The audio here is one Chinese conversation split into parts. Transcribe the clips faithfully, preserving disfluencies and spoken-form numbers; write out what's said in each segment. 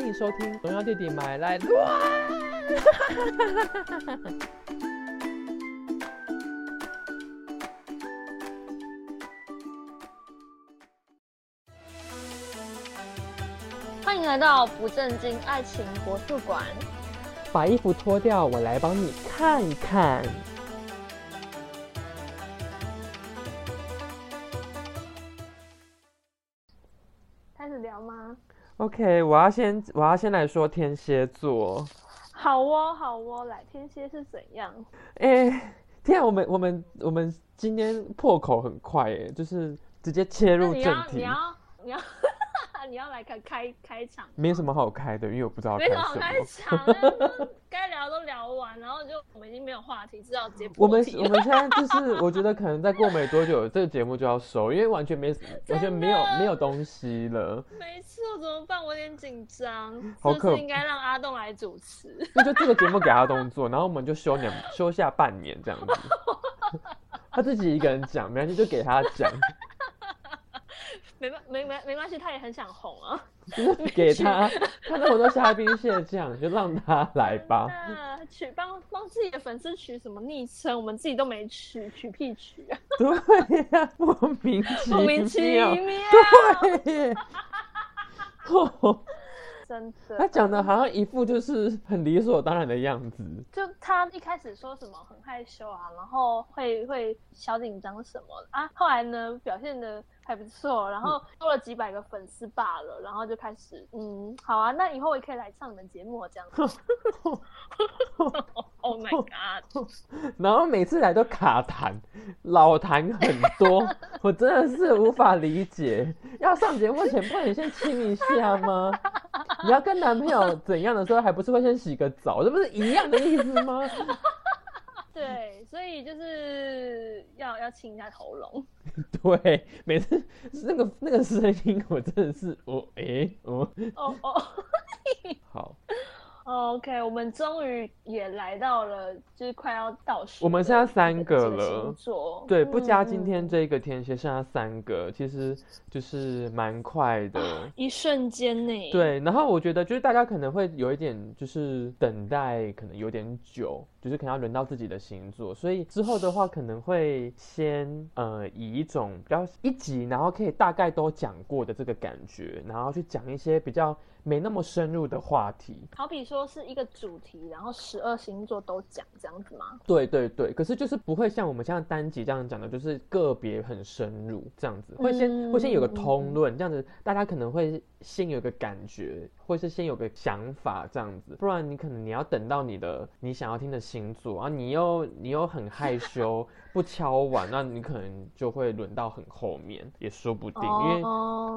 欢迎收听《荣耀弟弟买来撸》。欢迎来到不正经爱情国术馆。把衣服脱掉，我来帮你看一看。开始聊吗 ？OK， 我要先我要先来说天蝎座。好哦，好哦，来，天蝎是怎样？哎、欸，天啊，我们我们我们今天破口很快哎，就是直接切入正题。你要你要你要你要来开开场，没什么好开的，因为我不知道开什么。没什么好开场，该聊都聊完，然后就我们已经没有话题，知道直接破题了。我们我们现在就是，我觉得可能再过没多久，这个节目就要收，因为完全没，完全没有没有东西了。没错，怎么办？我有点紧张，好可，是不是应该让阿栋来主持？那就这个节目给阿栋做，然后我们就休两休下半年这样子。他自己一个人讲，没关系，就给他讲。没没没没关系，他也很想红啊。就是给他，他那么多虾兵蟹将，就让他来吧。那取帮帮自己的粉丝取什么昵称，我们自己都没取，取屁取啊！对呀、啊，莫名其妙，莫名其妙，对。哦真的他讲的好像一副就是很理所当然的样子，就他一开始说什么很害羞啊，然后会会小紧张什么啊，后来呢表现的还不错，然后多了几百个粉丝罢了，然后就开始嗯好啊，那以后也可以来上你们节目这样子。Oh my god！ 然后每次来都卡痰，老痰很多，我真的是无法理解。要上节目前不能先亲一下吗？你要跟男朋友怎样的时候，还不是会先洗个澡？这不是一样的意思吗？对，所以就是要要清一下喉咙。对，每次那个那个声音，我真的是我哎我哦哦，好。OK， 我们终于也来到了，就是快要倒数。我们剩下三个了，对，不加今天这个天蝎，剩下三个，其实就是蛮快的，啊、一瞬间呢。对，然后我觉得就是大家可能会有一点，就是等待可能有点久，就是可能要轮到自己的星座，所以之后的话可能会先呃以一种比较一集，然后可以大概都讲过的这个感觉，然后去讲一些比较没那么深入的话题，好比说是一个主题，然后十二星座都讲这样子吗？对对对，可是就是不会像我们像单集这样讲的，就是个别很深入这样子，会先、嗯、会先有个通论、嗯、这样子，大家可能会先有个感觉，或是先有个想法这样子，不然你可能你要等到你的你想要听的星座啊，你又你又很害羞。不敲完，那你可能就会轮到很后面，也说不定，哦、因为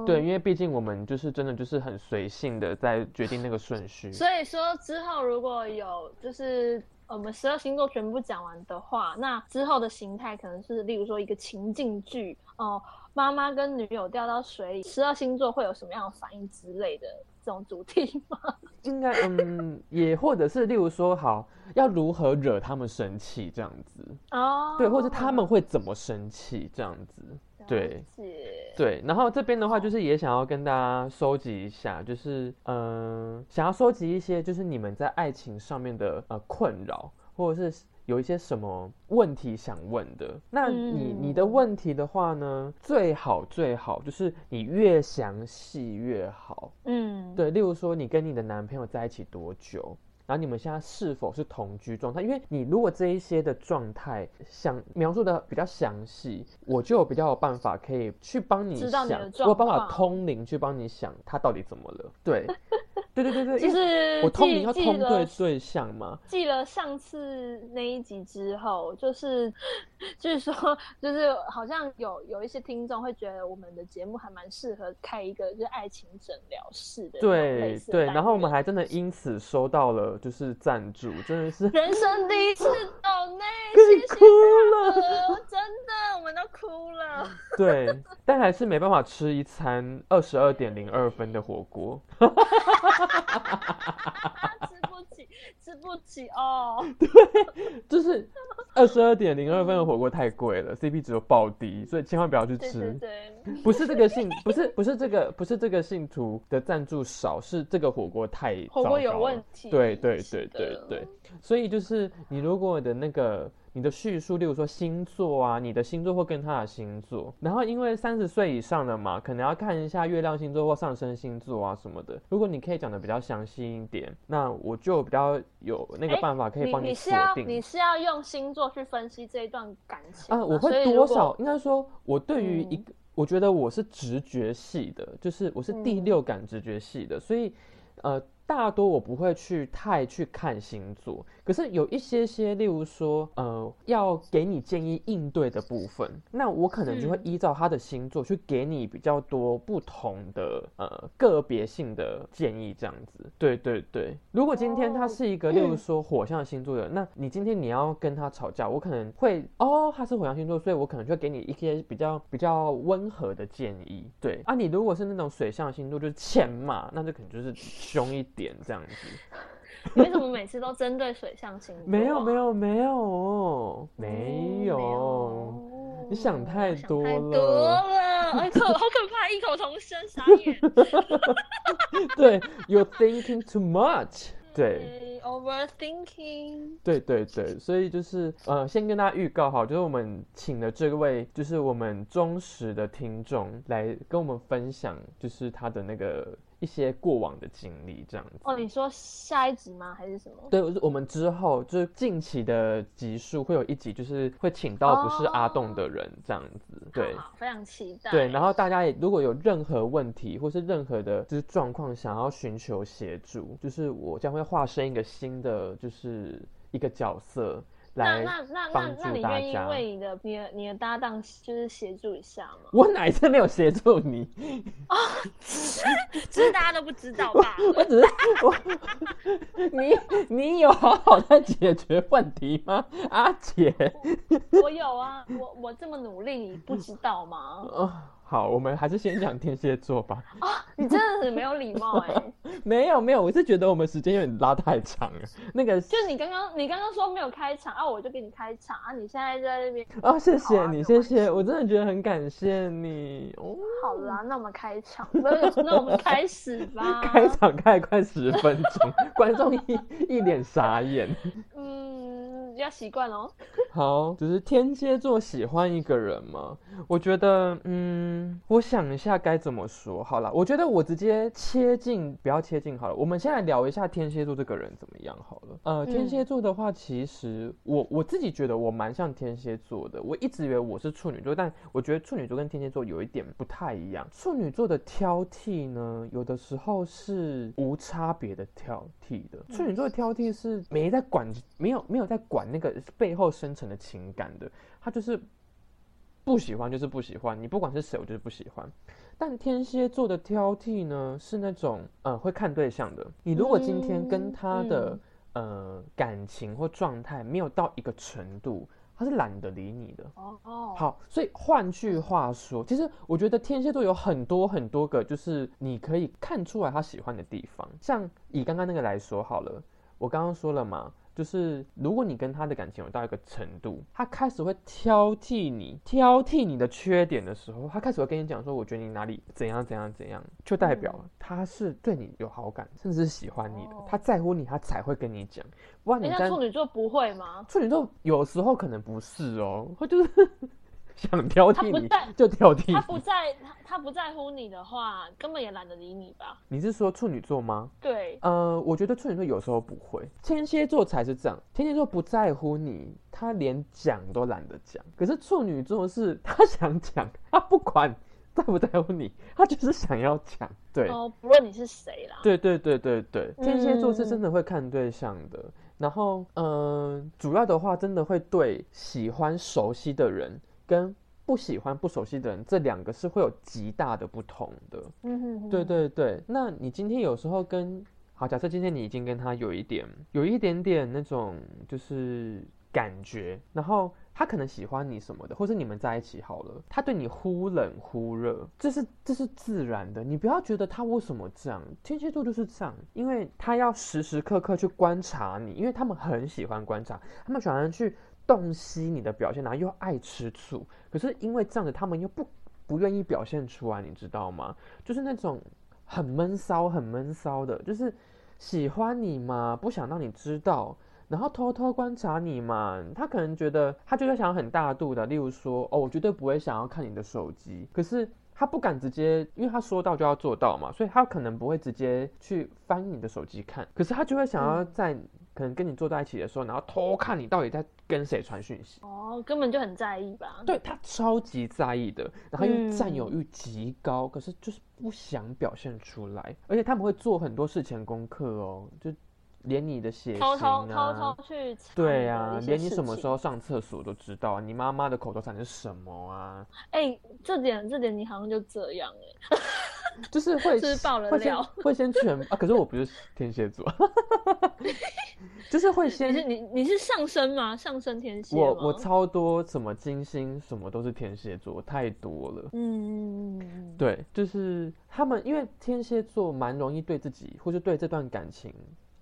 对，因为毕竟我们就是真的就是很随性的在决定那个顺序。所以说之后如果有就是我们十二星座全部讲完的话，那之后的形态可能是例如说一个情境剧哦，妈妈跟女友掉到水里，十二星座会有什么样的反应之类的。这种主题吗？应该嗯，也或者是例如说，好要如何惹他们生气这样子哦， oh. 对，或者他们会怎么生气这样子，对对。然后这边的话，就是也想要跟大家收集一下，就是嗯、呃，想要收集一些就是你们在爱情上面的呃困扰，或者是有一些什么问题想问的。那你你的问题的话呢，最好最好就是你越详细越好。嗯，对，例如说你跟你的男朋友在一起多久，然后你们现在是否是同居状态，因为你如果这一些的状态想描述的比较详细，我就有比较有办法可以去帮你想，你我有办法通灵去帮你想他到底怎么了。对对对对对，就是我通灵要通对对象嘛。记了上次那一集之后，就是据说就是好像有有一些听众会觉得我们的节目还蛮适合开一个就是爱情诊疗室的。对对，然后我们还真的因此收到了就是赞助，真的是人生第一次抖内，谢谢大哥，真的我们都哭了。对，但还是没办法吃一餐二十二点零二分的火锅。吃不起起，吃不起哦。对，就是二十二点零二分的火锅太贵了，C P 值有暴低，所以千万不要去吃。对对对，不是这个信，不是不是这个不是这个信徒的赞助少，是这个火锅太糟糕了，火锅有问题。对对对对对，所以就是你如果的那个。你的叙述，例如说星座啊，你的星座或跟他的星座，然后因为三十岁以上了嘛，可能要看一下月亮星座或上升星座啊什么的。如果你可以讲的比较详细一点，那我就比较有那个办法可以帮你锁定。你, 你, 是要你是要用星座去分析这一段感情啊？我会多少应该说，我对于一个、嗯，我觉得我是直觉系的，就是我是第六感直觉系的，嗯、所以呃。大多我不会去太去看星座，可是有一些些，例如说，呃，要给你建议应对的部分，那我可能就会依照他的星座去给你比较多不同的呃个别性的建议，这样子。对对对，如果今天他是一个、哦、例如说火象星座的，那你今天你要跟他吵架，我可能会哦，他是火象星座，所以我可能就会给你一些比较比较温和的建议。对啊，你如果是那种水象星座，就是欠骂，那就可能就是凶一点。点这样子，你为什么每次都针对水象星座？没有没有没有没有，你想太多了，想太多了，哎，好可怕，异口同声，傻眼。对 ，You're thinking too much。对 ，overthinking。对对对，所以就是呃，先跟大家预告好，就是我们请的这位就是我们忠实的听众来跟我们分享，就是他的那个。一些过往的经历这样子哦，你说下一集吗？还是什么？对，我们之后就是近期的集数会有一集，就是会请到不是阿栋的人这样子。哦、对，好好，非常期待。对，然后大家也如果有任何问题或是任何的就是状况想要寻求协助，就是我将会化身一个新的就是一个角色。那那那那那你愿意为你的你的你的搭档就是协助一下吗？我哪一次没有协助你？哦，这大家都不知道吧？我, 我只是我你你有好好在解决问题吗？阿姐，我, 我有啊，我我这么努力，你不知道吗？哦，好，我们还是先讲天蝎座吧。啊、哦，你真的很没有礼貌哎、欸！没有没有，我是觉得我们时间有点拉太长了。那个，就你刚刚你刚刚说没有开场啊，我就给你开场啊，你现在在那边哦，谢谢你，谢谢，我真的觉得很感谢你。哦、好啦，那我们开场，那我们开始吧。开场开了快十分钟，观众一一脸傻眼。嗯，要习惯哦。好，就是天蝎座喜欢一个人吗？我觉得，嗯。我想一下该怎么说好了。我觉得我直接切进，不要切进好了。我们先来聊一下天蝎座这个人怎么样好了。呃，天蝎座的话，其实我我自己觉得我蛮像天蝎座的。我一直以为我是处女座，但我觉得处女座跟天蝎座有一点不太一样。处女座的挑剔呢，有的时候是无差别的挑剔的。处女座的挑剔是没在管，没有没有在管那个背后深层的情感的，他就是。不喜欢就是不喜欢，你不管是谁，我就是不喜欢。但天蝎座的挑剔呢，是那种呃会看对象的。你如果今天跟他的、嗯、呃感情或状态没有到一个程度，他是懒得理你的。哦哦。好，所以换句话说，其实我觉得天蝎座有很多很多个，就是你可以看出来他喜欢的地方。像以刚刚那个来说好了，我刚刚说了嘛。就是如果你跟他的感情有到一个程度，他开始会挑剔你，挑剔你的缺点的时候，他开始会跟你讲说，我觉得你哪里怎样怎样怎样，就代表他是对你有好感，甚至是喜欢你的，他在乎你，他才会跟你讲。不然你在、欸、那处女座不会吗？处女座有时候可能不是哦，他就是想挑剔你就挑剔你，他不在他他不在乎你的话，根本也懒得理你吧？你是说处女座吗？对，呃，我觉得处女座有时候不会，天蝎座才是这样。天蝎座不在乎你，他连讲都懒得讲。可是处女座是他想讲，他不管在不在乎你，他就是想要讲。对，哦，不论你是谁啦。对对对对对，天蝎座是真的会看对象的。嗯、然后，嗯、呃，主要的话真的会对喜欢熟悉的人。跟不喜欢不熟悉的人，这两个是会有极大的不同的。嗯哼哼，对对对。那你今天有时候跟好，假设今天你已经跟他有一点，有一点点那种就是感觉，然后他可能喜欢你什么的，或是你们在一起好了，他对你忽冷忽热，这是这是自然的，你不要觉得他为什么这样。天蝎座就是这样，因为他要时时刻刻去观察你，因为他们很喜欢观察，他们喜欢去洞悉你的表现，然后又爱吃醋，可是因为这样子，他们又不不愿意表现出来，你知道吗？就是那种很闷骚、很闷骚的，就是喜欢你嘛，不想让你知道。然后偷偷观察你嘛，他可能觉得他就会想要很大度的，例如说，哦，我绝对不会想要看你的手机，可是他不敢直接，因为他说到就要做到嘛，所以他可能不会直接去翻你的手机看，可是他就会想要在、嗯、可能跟你坐在一起的时候，然后偷看你到底在跟谁传讯息。哦，根本就很在意吧？对，他超级在意的，然后又占有欲极高、嗯，可是就是不想表现出来，而且他们会做很多事前功课哦，就。连你的血型啊，偷偷偷偷去查，对啊，连你什么时候上厕所都知道、啊，你妈妈的口头禅是什么啊？哎、欸，这点这点你好像就这样哎、欸，就是会是爆了料，会先全啊，可是我不是天蝎座，就是会先你是 你, 你是上升吗？上升天蝎吗？我我超多什么金星什么都是天蝎座，太多了，嗯，对，就是他们因为天蝎座蛮容易对自己或是对这段感情。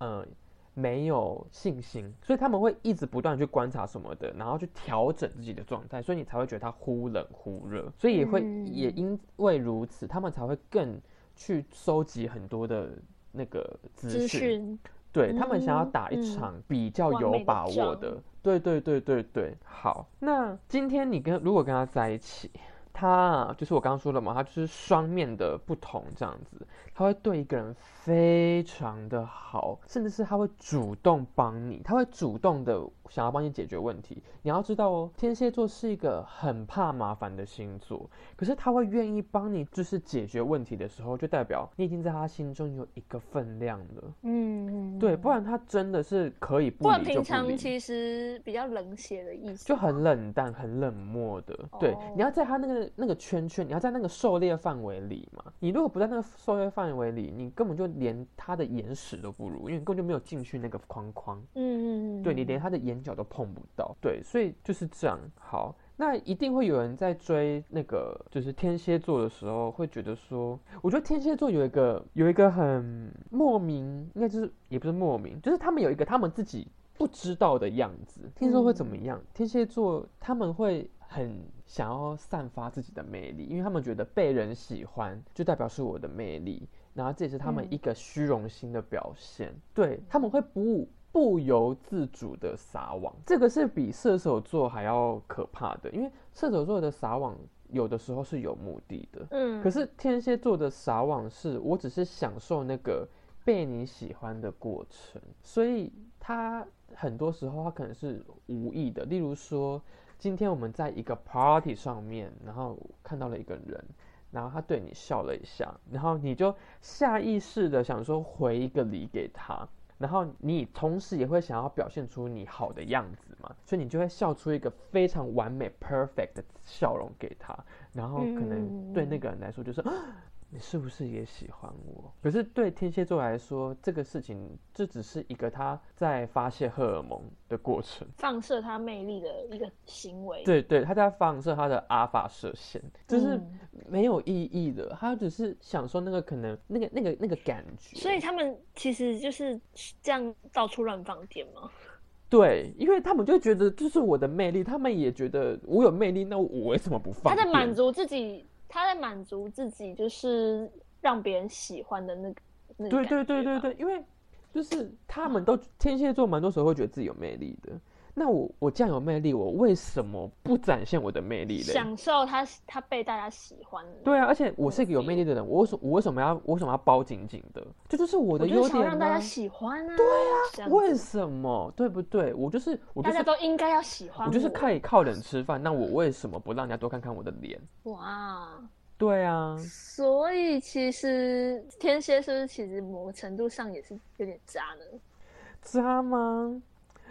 嗯，没有信心，所以他们会一直不断去观察什么的，然后去调整自己的状态，所以你才会觉得他忽冷忽热，所以也会、嗯、也因为如此，他们才会更去收集很多的那个资讯，对、嗯、他们想要打一场比较有把握的，嗯、对对对对对。好，那今天你跟如果跟他在一起。他就是我刚刚说的嘛，他就是双面的不同这样子，他会对一个人非常的好，甚至是他会主动帮你，他会主动的想要帮你解决问题。你要知道哦，天蝎座是一个很怕麻烦的星座，可是他会愿意帮你，就是解决问题的时候，就代表你已经在他心中有一个分量了。嗯，对，不然他真的是可以不理就不理。不然平常其实比较冷血的意思，就很冷淡、很冷漠的。哦、对，你要在他那个。那个圈圈，你要在那个狩猎范围里嘛？你如果不在那个狩猎范围里，你根本就连他的眼屎都不如，因为你根本就没有进去那个框框。嗯，对，你连他的眼角都碰不到。对，所以就是这样。好，那一定会有人在追那个，就是天蝎座的时候，会觉得说，我觉得天蝎座有一个有一个很莫名，应该就是也不是莫名，就是他们有一个他们自己不知道的样子。天蝎座会怎么样？嗯、天蝎座他们会。很想要散发自己的魅力，因为他们觉得被人喜欢就代表是我的魅力，然后这也是他们一个虚荣心的表现。嗯、对，他们会不不由自主的撒网，这个是比射手座还要可怕的，因为射手座的撒网有的时候是有目的的，嗯，可是天蝎座的撒网是我只是享受那个被你喜欢的过程，所以他很多时候他可能是无意的，例如说。今天我们在一个 party 上面，然后看到了一个人，然后他对你笑了一下，然后你就下意识的想说回一个礼给他，然后你同时也会想要表现出你好的样子嘛，所以你就会笑出一个非常完美 perfect 的笑容给他，然后可能对那个人来说就是、嗯啊你是不是也喜欢我？可是对天蝎座来说，这个事情这只是一个他在发泄荷尔蒙的过程，放射他魅力的一个行为。对对，他在放射他的阿尔法射线，就是没有意义的。他只是享受那个可能那个那个那个感觉。所以他们其实就是这样到处乱放电吗？对，因为他们就觉得这是我的魅力，他们也觉得我有魅力，那我为什么不放电？他在满足自己。他在满足自己，就是让别人喜欢的那个那个感觉。对对对对对，因为就是他们都天蝎座，蛮多时候会觉得自己有魅力的。那我我这样有魅力，我为什么不展现我的魅力呢？享受他他被大家喜欢的。对啊，而且我是一个有魅力的人，我为什我为什么要我为什么要包紧紧的？这就是我的优点啊！我就想让大家喜欢啊！对啊，为什么？对不对？我就是我就是大家都应该要喜欢我。我就是可以靠脸吃饭，那我为什么不让人家多看看我的脸？哇！对啊，所以其实天蝎是不是其实某个程度上也是有点渣呢？渣吗？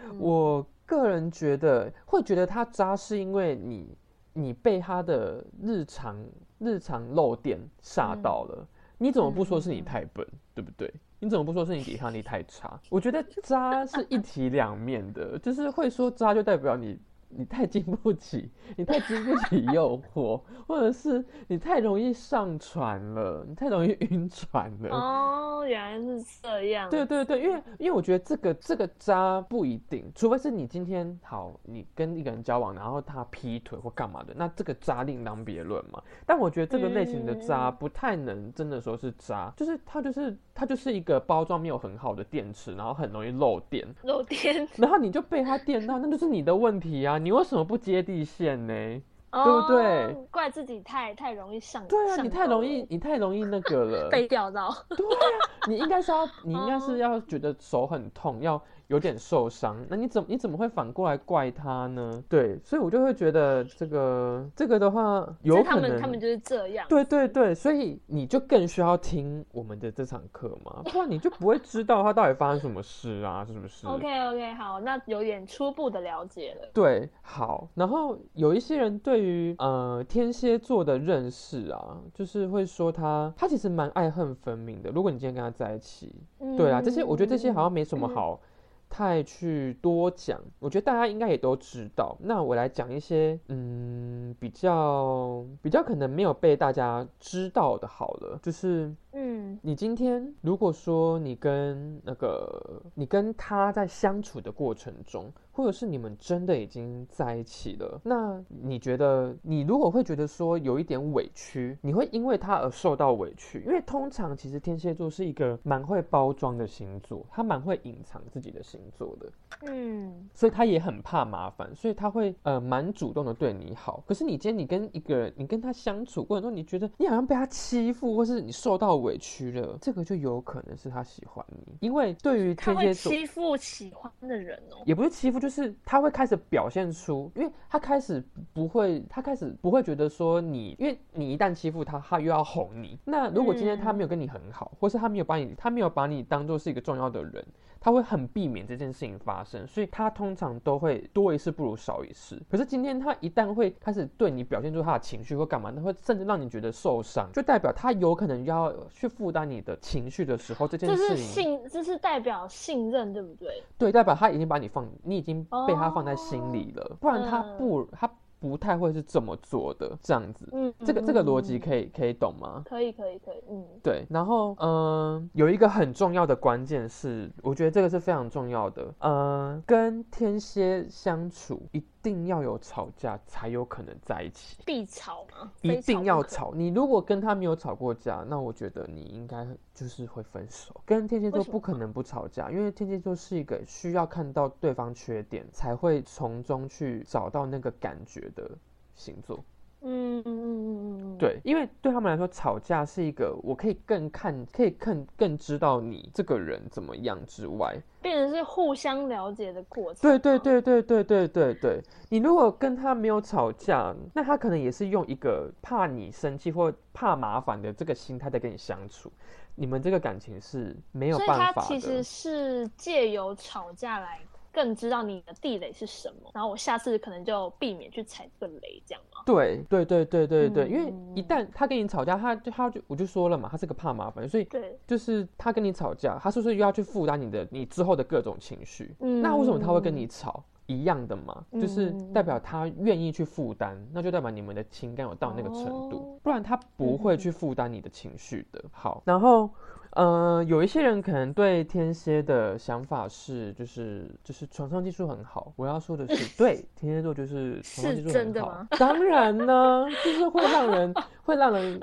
嗯、我。个人觉得会觉得他渣，是因为你你被他的日常日常漏电吓到了、嗯，你怎么不说是你太笨、嗯，对不对？你怎么不说是你抵抗力太差？我觉得渣是一体两面的，就是会说渣就代表你你太经不起，你太经不起诱惑，或者是你太容易上船了，你太容易晕船了。哦，原来是这样。对对对，因为因为我觉得这个这个渣不一定，除非是你今天好，你跟一个人交往，然后他劈腿或干嘛的，那这个渣另当别论嘛。但我觉得这个类型的渣不太能真的说是渣，嗯、就是他就是他就是一个包装没有很好的电池，然后很容易漏电。漏电。然后你就被他电到，那就是你的问题啊。你为什么不接地线呢？Oh, 对不对？怪自己太太容易上，对啊，你太容易，你太容易那个了，被钓到。对啊，你应该是要，你应该是要觉得手很痛，要有点受伤。那你怎么你怎么会反过来怪他呢？对，所以我就会觉得这个这个的话，有可能他们他们就是这样。对对对，所以你就更需要听我们的这场课嘛，不然你就不会知道他到底发生什么事啊，是不是 ？OK OK， 好，那有点初步的了解了。对，好，然后有一些人对。对于呃天蝎座的认识啊，就是会说他他其实蛮爱恨分明的。如果你今天跟他在一起，嗯、对啊，这些我觉得这些好像没什么好、嗯、太去多讲。我觉得大家应该也都知道。那我来讲一些嗯比较比较可能没有被大家知道的，好了，就是嗯，你今天如果说你跟那个你跟他在相处的过程中。或者是你们真的已经在一起了，那你觉得你如果会觉得说有一点委屈，你会因为他而受到委屈，因为通常其实天蝎座是一个蛮会包装的星座，他蛮会隐藏自己的星座的，嗯，所以他也很怕麻烦，所以他会呃蛮主动的对你好。可是你今天你跟一个人，你跟他相处过程中，你觉得你好像被他欺负，或是你受到委屈了，这个就有可能是他喜欢你，因为对于天蝎座他会欺负喜欢的人哦，也不是欺负。就是他会开始表现出，因为他开始不会，他开始不会觉得说你，因为你一旦欺负他，他又要哄你。那如果今天他没有跟你很好，或是他没有把你，他没有把你当做是一个重要的人，他会很避免这件事情发生。所以他通常都会多一事不如少一事。可是今天他一旦会开始对你表现出他的情绪或干嘛，他会甚至让你觉得受伤，就代表他有可能要去负担你的情绪的时候，这件事情这是信，这是代表信任，对不对？对，代表他已经把你放，你已经。被他放在心里了，不然他不他不太会是这么做的，这样子，嗯，这个这个逻辑可以可以懂吗？可以可以可以，嗯，对。然后嗯、呃，有一个很重要的关键是，我觉得这个是非常重要的，嗯、呃，跟天蝎相处一定要有吵架才有可能在一起，必吵吗？一定要吵。你如果跟他没有吵过架，那我觉得你应该就是会分手。跟天蝎座不可能不吵架，因为天蝎座是一个需要看到对方缺点才会从中去找到那个感觉的星座。嗯嗯嗯嗯对，因为对他们来说，吵架是一个我可以更看，可以更更知道你这个人怎么样之外，变成是互相了解的过程。对对对对对对对对，你如果跟他没有吵架，那他可能也是用一个怕你生气或怕麻烦的这个心态在跟你相处。你们这个感情是没有办法的，所以他其实是借由吵架来更知道你的地雷是什么，然后我下次可能就避免去踩这个雷，这样吗？对对对对对对、嗯，因为一旦他跟你吵架，他就他就我就说了嘛，他是个怕麻烦，所以对，就是他跟你吵架，他是不是又要去负担你的你之后的各种情绪？嗯，那为什么他会跟你吵？一样的嘛，就是代表他愿意去负担、嗯，那就代表你们的情感有到那个程度，哦、不然他不会去负担你的情绪的。好，然后，呃，有一些人可能对天蝎的想法是，就是就是床上技术很好。我要说的是，对天蝎座就是床上技术很好，是真的吗？当然呢，就是会让人会让人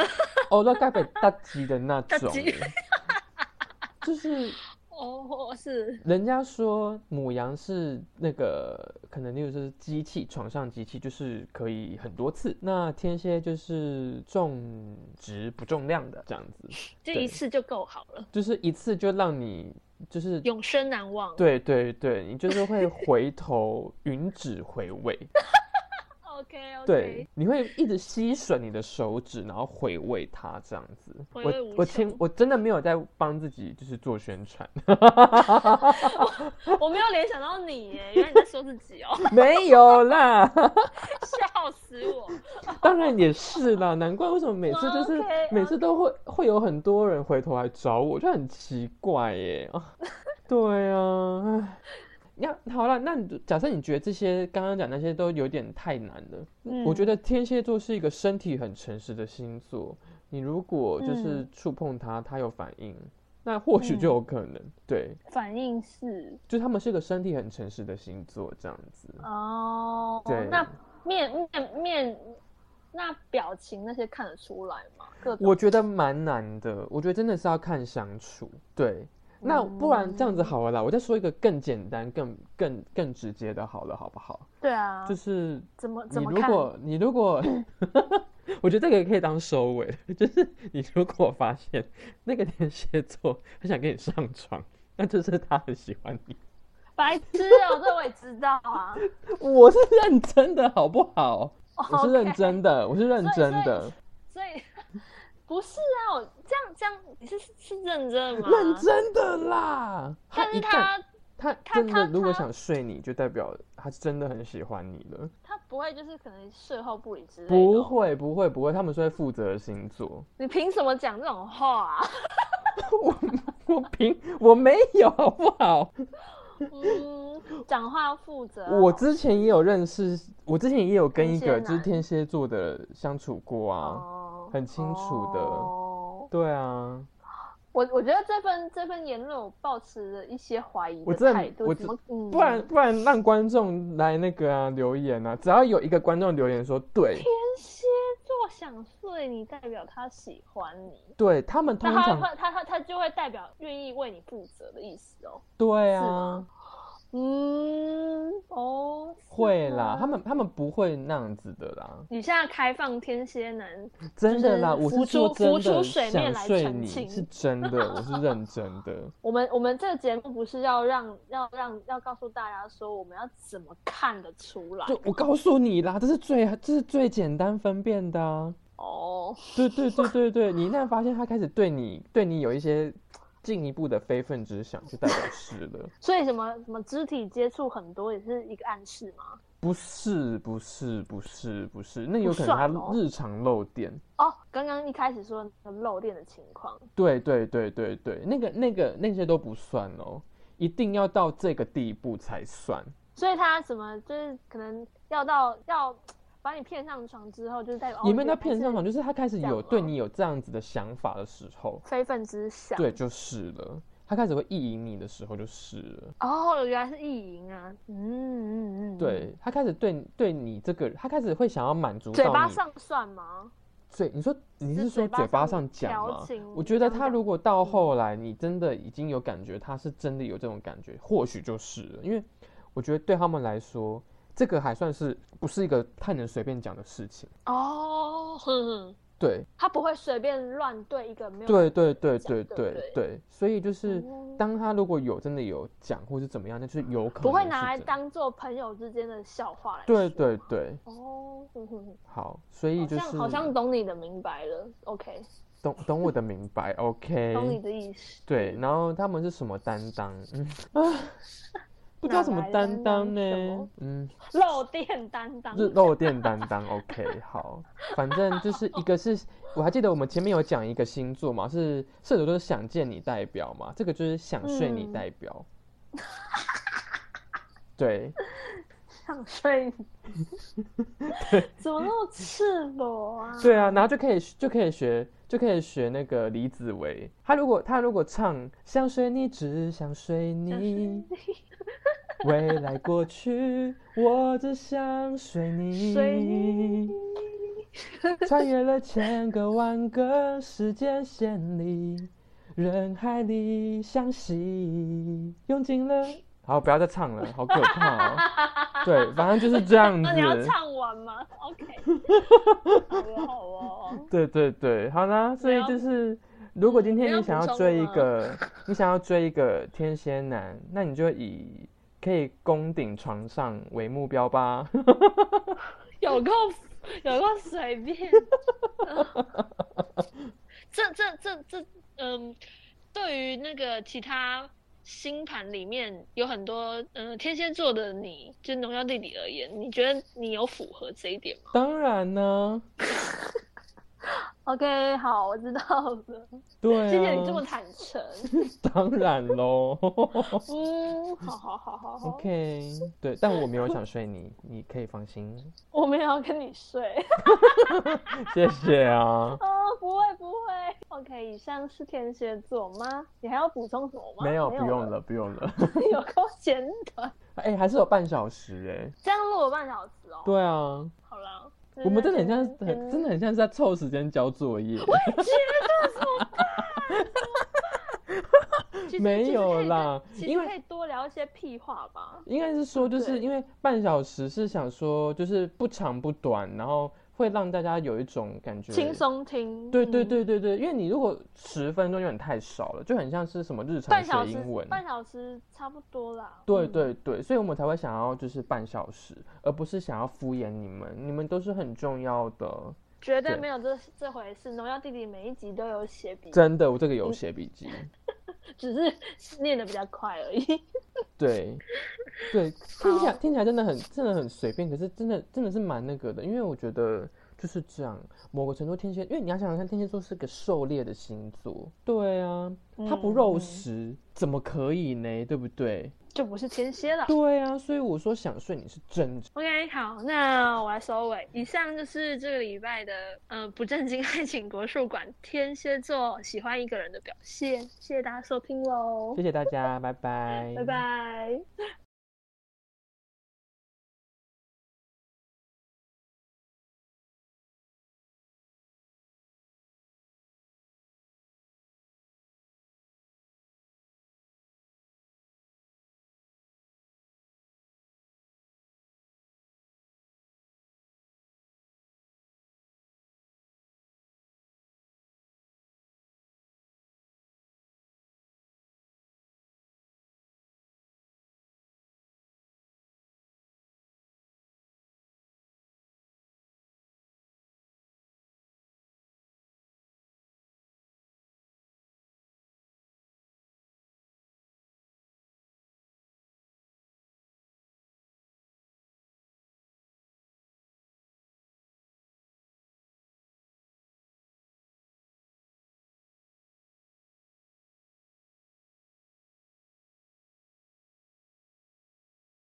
哦，那该被打击的那种，就是。哦、oh, ，是。人家说母羊是那个，可能例如是机器，床上机器就是可以很多次。那天蝎就是重质不重量的这样子，就一次就够好了，就是一次就让你就是永生难忘。对对对，你就是会回头云指回味。Okay, okay. 对，你会一直吸吮你的手指，然后回味它这样子。回味无穷。我我听我真的没有在帮自己就是做宣传。我, 我没有联想到你耶，原来你在说自己哦。没有啦，笑死我。当然也是啦，难怪为什么每次就是、oh, okay, okay. 每次都会会有很多人回头来找我，就很奇怪耶。对啊。那好了，那假设你觉得这些刚刚讲那些都有点太难了，嗯、我觉得天蝎座是一个身体很诚实的星座，你如果就是触碰它，它有反应，那或许就有可能、嗯、对，反应是，就他们是个身体很诚实的星座这样子哦。对，那面面面。那表情那些看得出来吗？我觉得蛮难的，我觉得真的是要看相处。对，那不然这样子好了啦，我再说一个更简单、更更更直接的，好了，好不好？对啊，就是怎么怎么看？你如果你如果，我觉得这个可以当收尾，就是你如果发现那个天蝎座很想跟你上床，那就是他很喜欢你。白痴哦，这我也知道啊。我是认真的，好不好？我是认真的， okay, 我是认真的，所 以, 所 以, 所以不是啊，我这样这样，你是是认真吗？认真的啦，但是他他真的如果想睡你，就代表他真的很喜欢你了。他不会就是可能事后不理之类的，不会不会不会，他们是会负责的星座。你凭什么讲这种话啊？我我凭我没有好不好？嗯，讲话要负责、哦。我之前也有认识，我之前也有跟一个就是天蝎座的相处过啊，哦、很清楚的。哦、对啊，我我觉得这份这份言论我抱持了一些怀疑的态度，我真的我、嗯、不然不然让观众来那个啊留言啊，只要有一个观众留言说对，天蝎座想睡你，代表他喜欢你。对他们通常他他他他就会代表愿意为你负责的意思哦。对啊，嗯哦，会啦，他们他们不会那样子的啦。你现在开放天蝎男，真的啦，我是说真的，浮出水面来澄清，是真的，我是认真的。我们我们这个节目不是要让要让要告诉大家说我们要怎么看得出来？我告诉你啦，这是最这是最简单分辨的啊。哦，对对对对对，你一旦发现他开始对你对你有一些进一步的非分之想，就代表是了。所以什么什么肢体接触很多也是一个暗示吗？不是不是不是不是，那有可能他日常漏电哦。刚刚一开始说漏电的情况，对对对对对，那个那个那些都不算哦，一定要到这个地步才算。所以他什么就是可能要到要。把你骗上床之后，就是代表也没有他骗上床，就是他开始有对你有这样子的想法的时候，非分之想，对，就是了。他开始会意淫你的时候，就是了。哦，原来是意淫啊，嗯嗯嗯，对他开始对对你这个，他开始会想要满足到你。嘴巴上算吗？嘴，你说你是说嘴巴上讲吗？我觉得他如果到后来，你真的已经有感觉，他是真的有这种感觉，或许就是了，因为我觉得对他们来说。这个还算是不是一个太能随便讲的事情哦？嗯，对，他不会随便乱对一个没有对对对对对对，所以就是当他如果有真的有讲或是怎么样，那就是有可能不会拿来当做朋友之间的笑话来说。对对对，哦，好，所以就是好像懂你的明白了 ，OK， 懂懂我的明白 ，OK， 懂你的意思。对，然后他们是什么担当？嗯啊。不知道什么担当呢？嗯，漏电担当，漏电担当。OK， 好，反正就是一个是，我还记得我们前面有讲一个星座嘛，是射手座想见你代表嘛，这个就是想睡你代表。嗯、对，想睡你，怎么那么赤裸啊？对啊，然后就可以就可以学。就可以学那个李子维，他如果他如果唱想睡你，只想睡你，未来过去，我只想睡你，睡你穿越了千个万个时间线里，人海里相惜，用尽了。好，不要再唱了，好可怕哦！对，反正就是这样子。那你要唱完吗 ？OK， 好哦，好哦。对对对，好啦，所以就是，如果今天你想要追一个，你想要追一个天蝎男，那你就以可以攻顶床上为目标吧。有够有够随便。这这这这，嗯、呃，对于那个其他。星盘里面有很多，嗯、呃，天蝎座的你，就荣耀弟弟而言，你觉得你有符合这一点吗？当然呢。OK， 好，我知道了。对、啊，谢谢你这么坦诚。当然喽。嗯，好好好好好。OK， 对，但我没有想睡你，你可以放心。我没有要跟你睡。谢谢啊。啊、哦，不会不会。OK， 以上是天蝎座吗？你还要补充什么吗？没有，没有不用了，不用了。有够简短。哎、欸，还是有半小时哎、欸。这样录了半小时哦。对啊。好了。我们真的很像，很真的很像是在凑时间交作业。我也觉得怎么办？没有啦，因为可以多聊一些屁话吧。应该是说，就是因为半小时是想说，就是不长不短，然后会让大家有一种感觉轻松听。对对对对对，因为你如果十分钟有点太少了，就很像是什么日常学英文。半小时差不多啦。对对对，所以我们才会想要就是半小时，而不是想要敷衍你们，你们都是很重要的。绝对没有这这回事，农药弟弟每一集都有写笔记。真的，我这个有写笔记。只是念得比较快而已。对，对，听起来听起来真的很真的很随便，可是真的真的是蛮那个的，因为我觉得就是这样，某个程度天蝎，因为你要想想看，天蝎座是个狩猎的星座，对啊，它不肉食、嗯、怎么可以呢？对不对？就不是天蝎了。对啊，所以我说想睡你是真的。OK， 好，那我来收尾。以上就是这个礼拜的呃不正经爱情国术馆，天蝎座喜欢一个人的表现。谢谢大家收听喽，谢谢大家，拜拜，拜拜。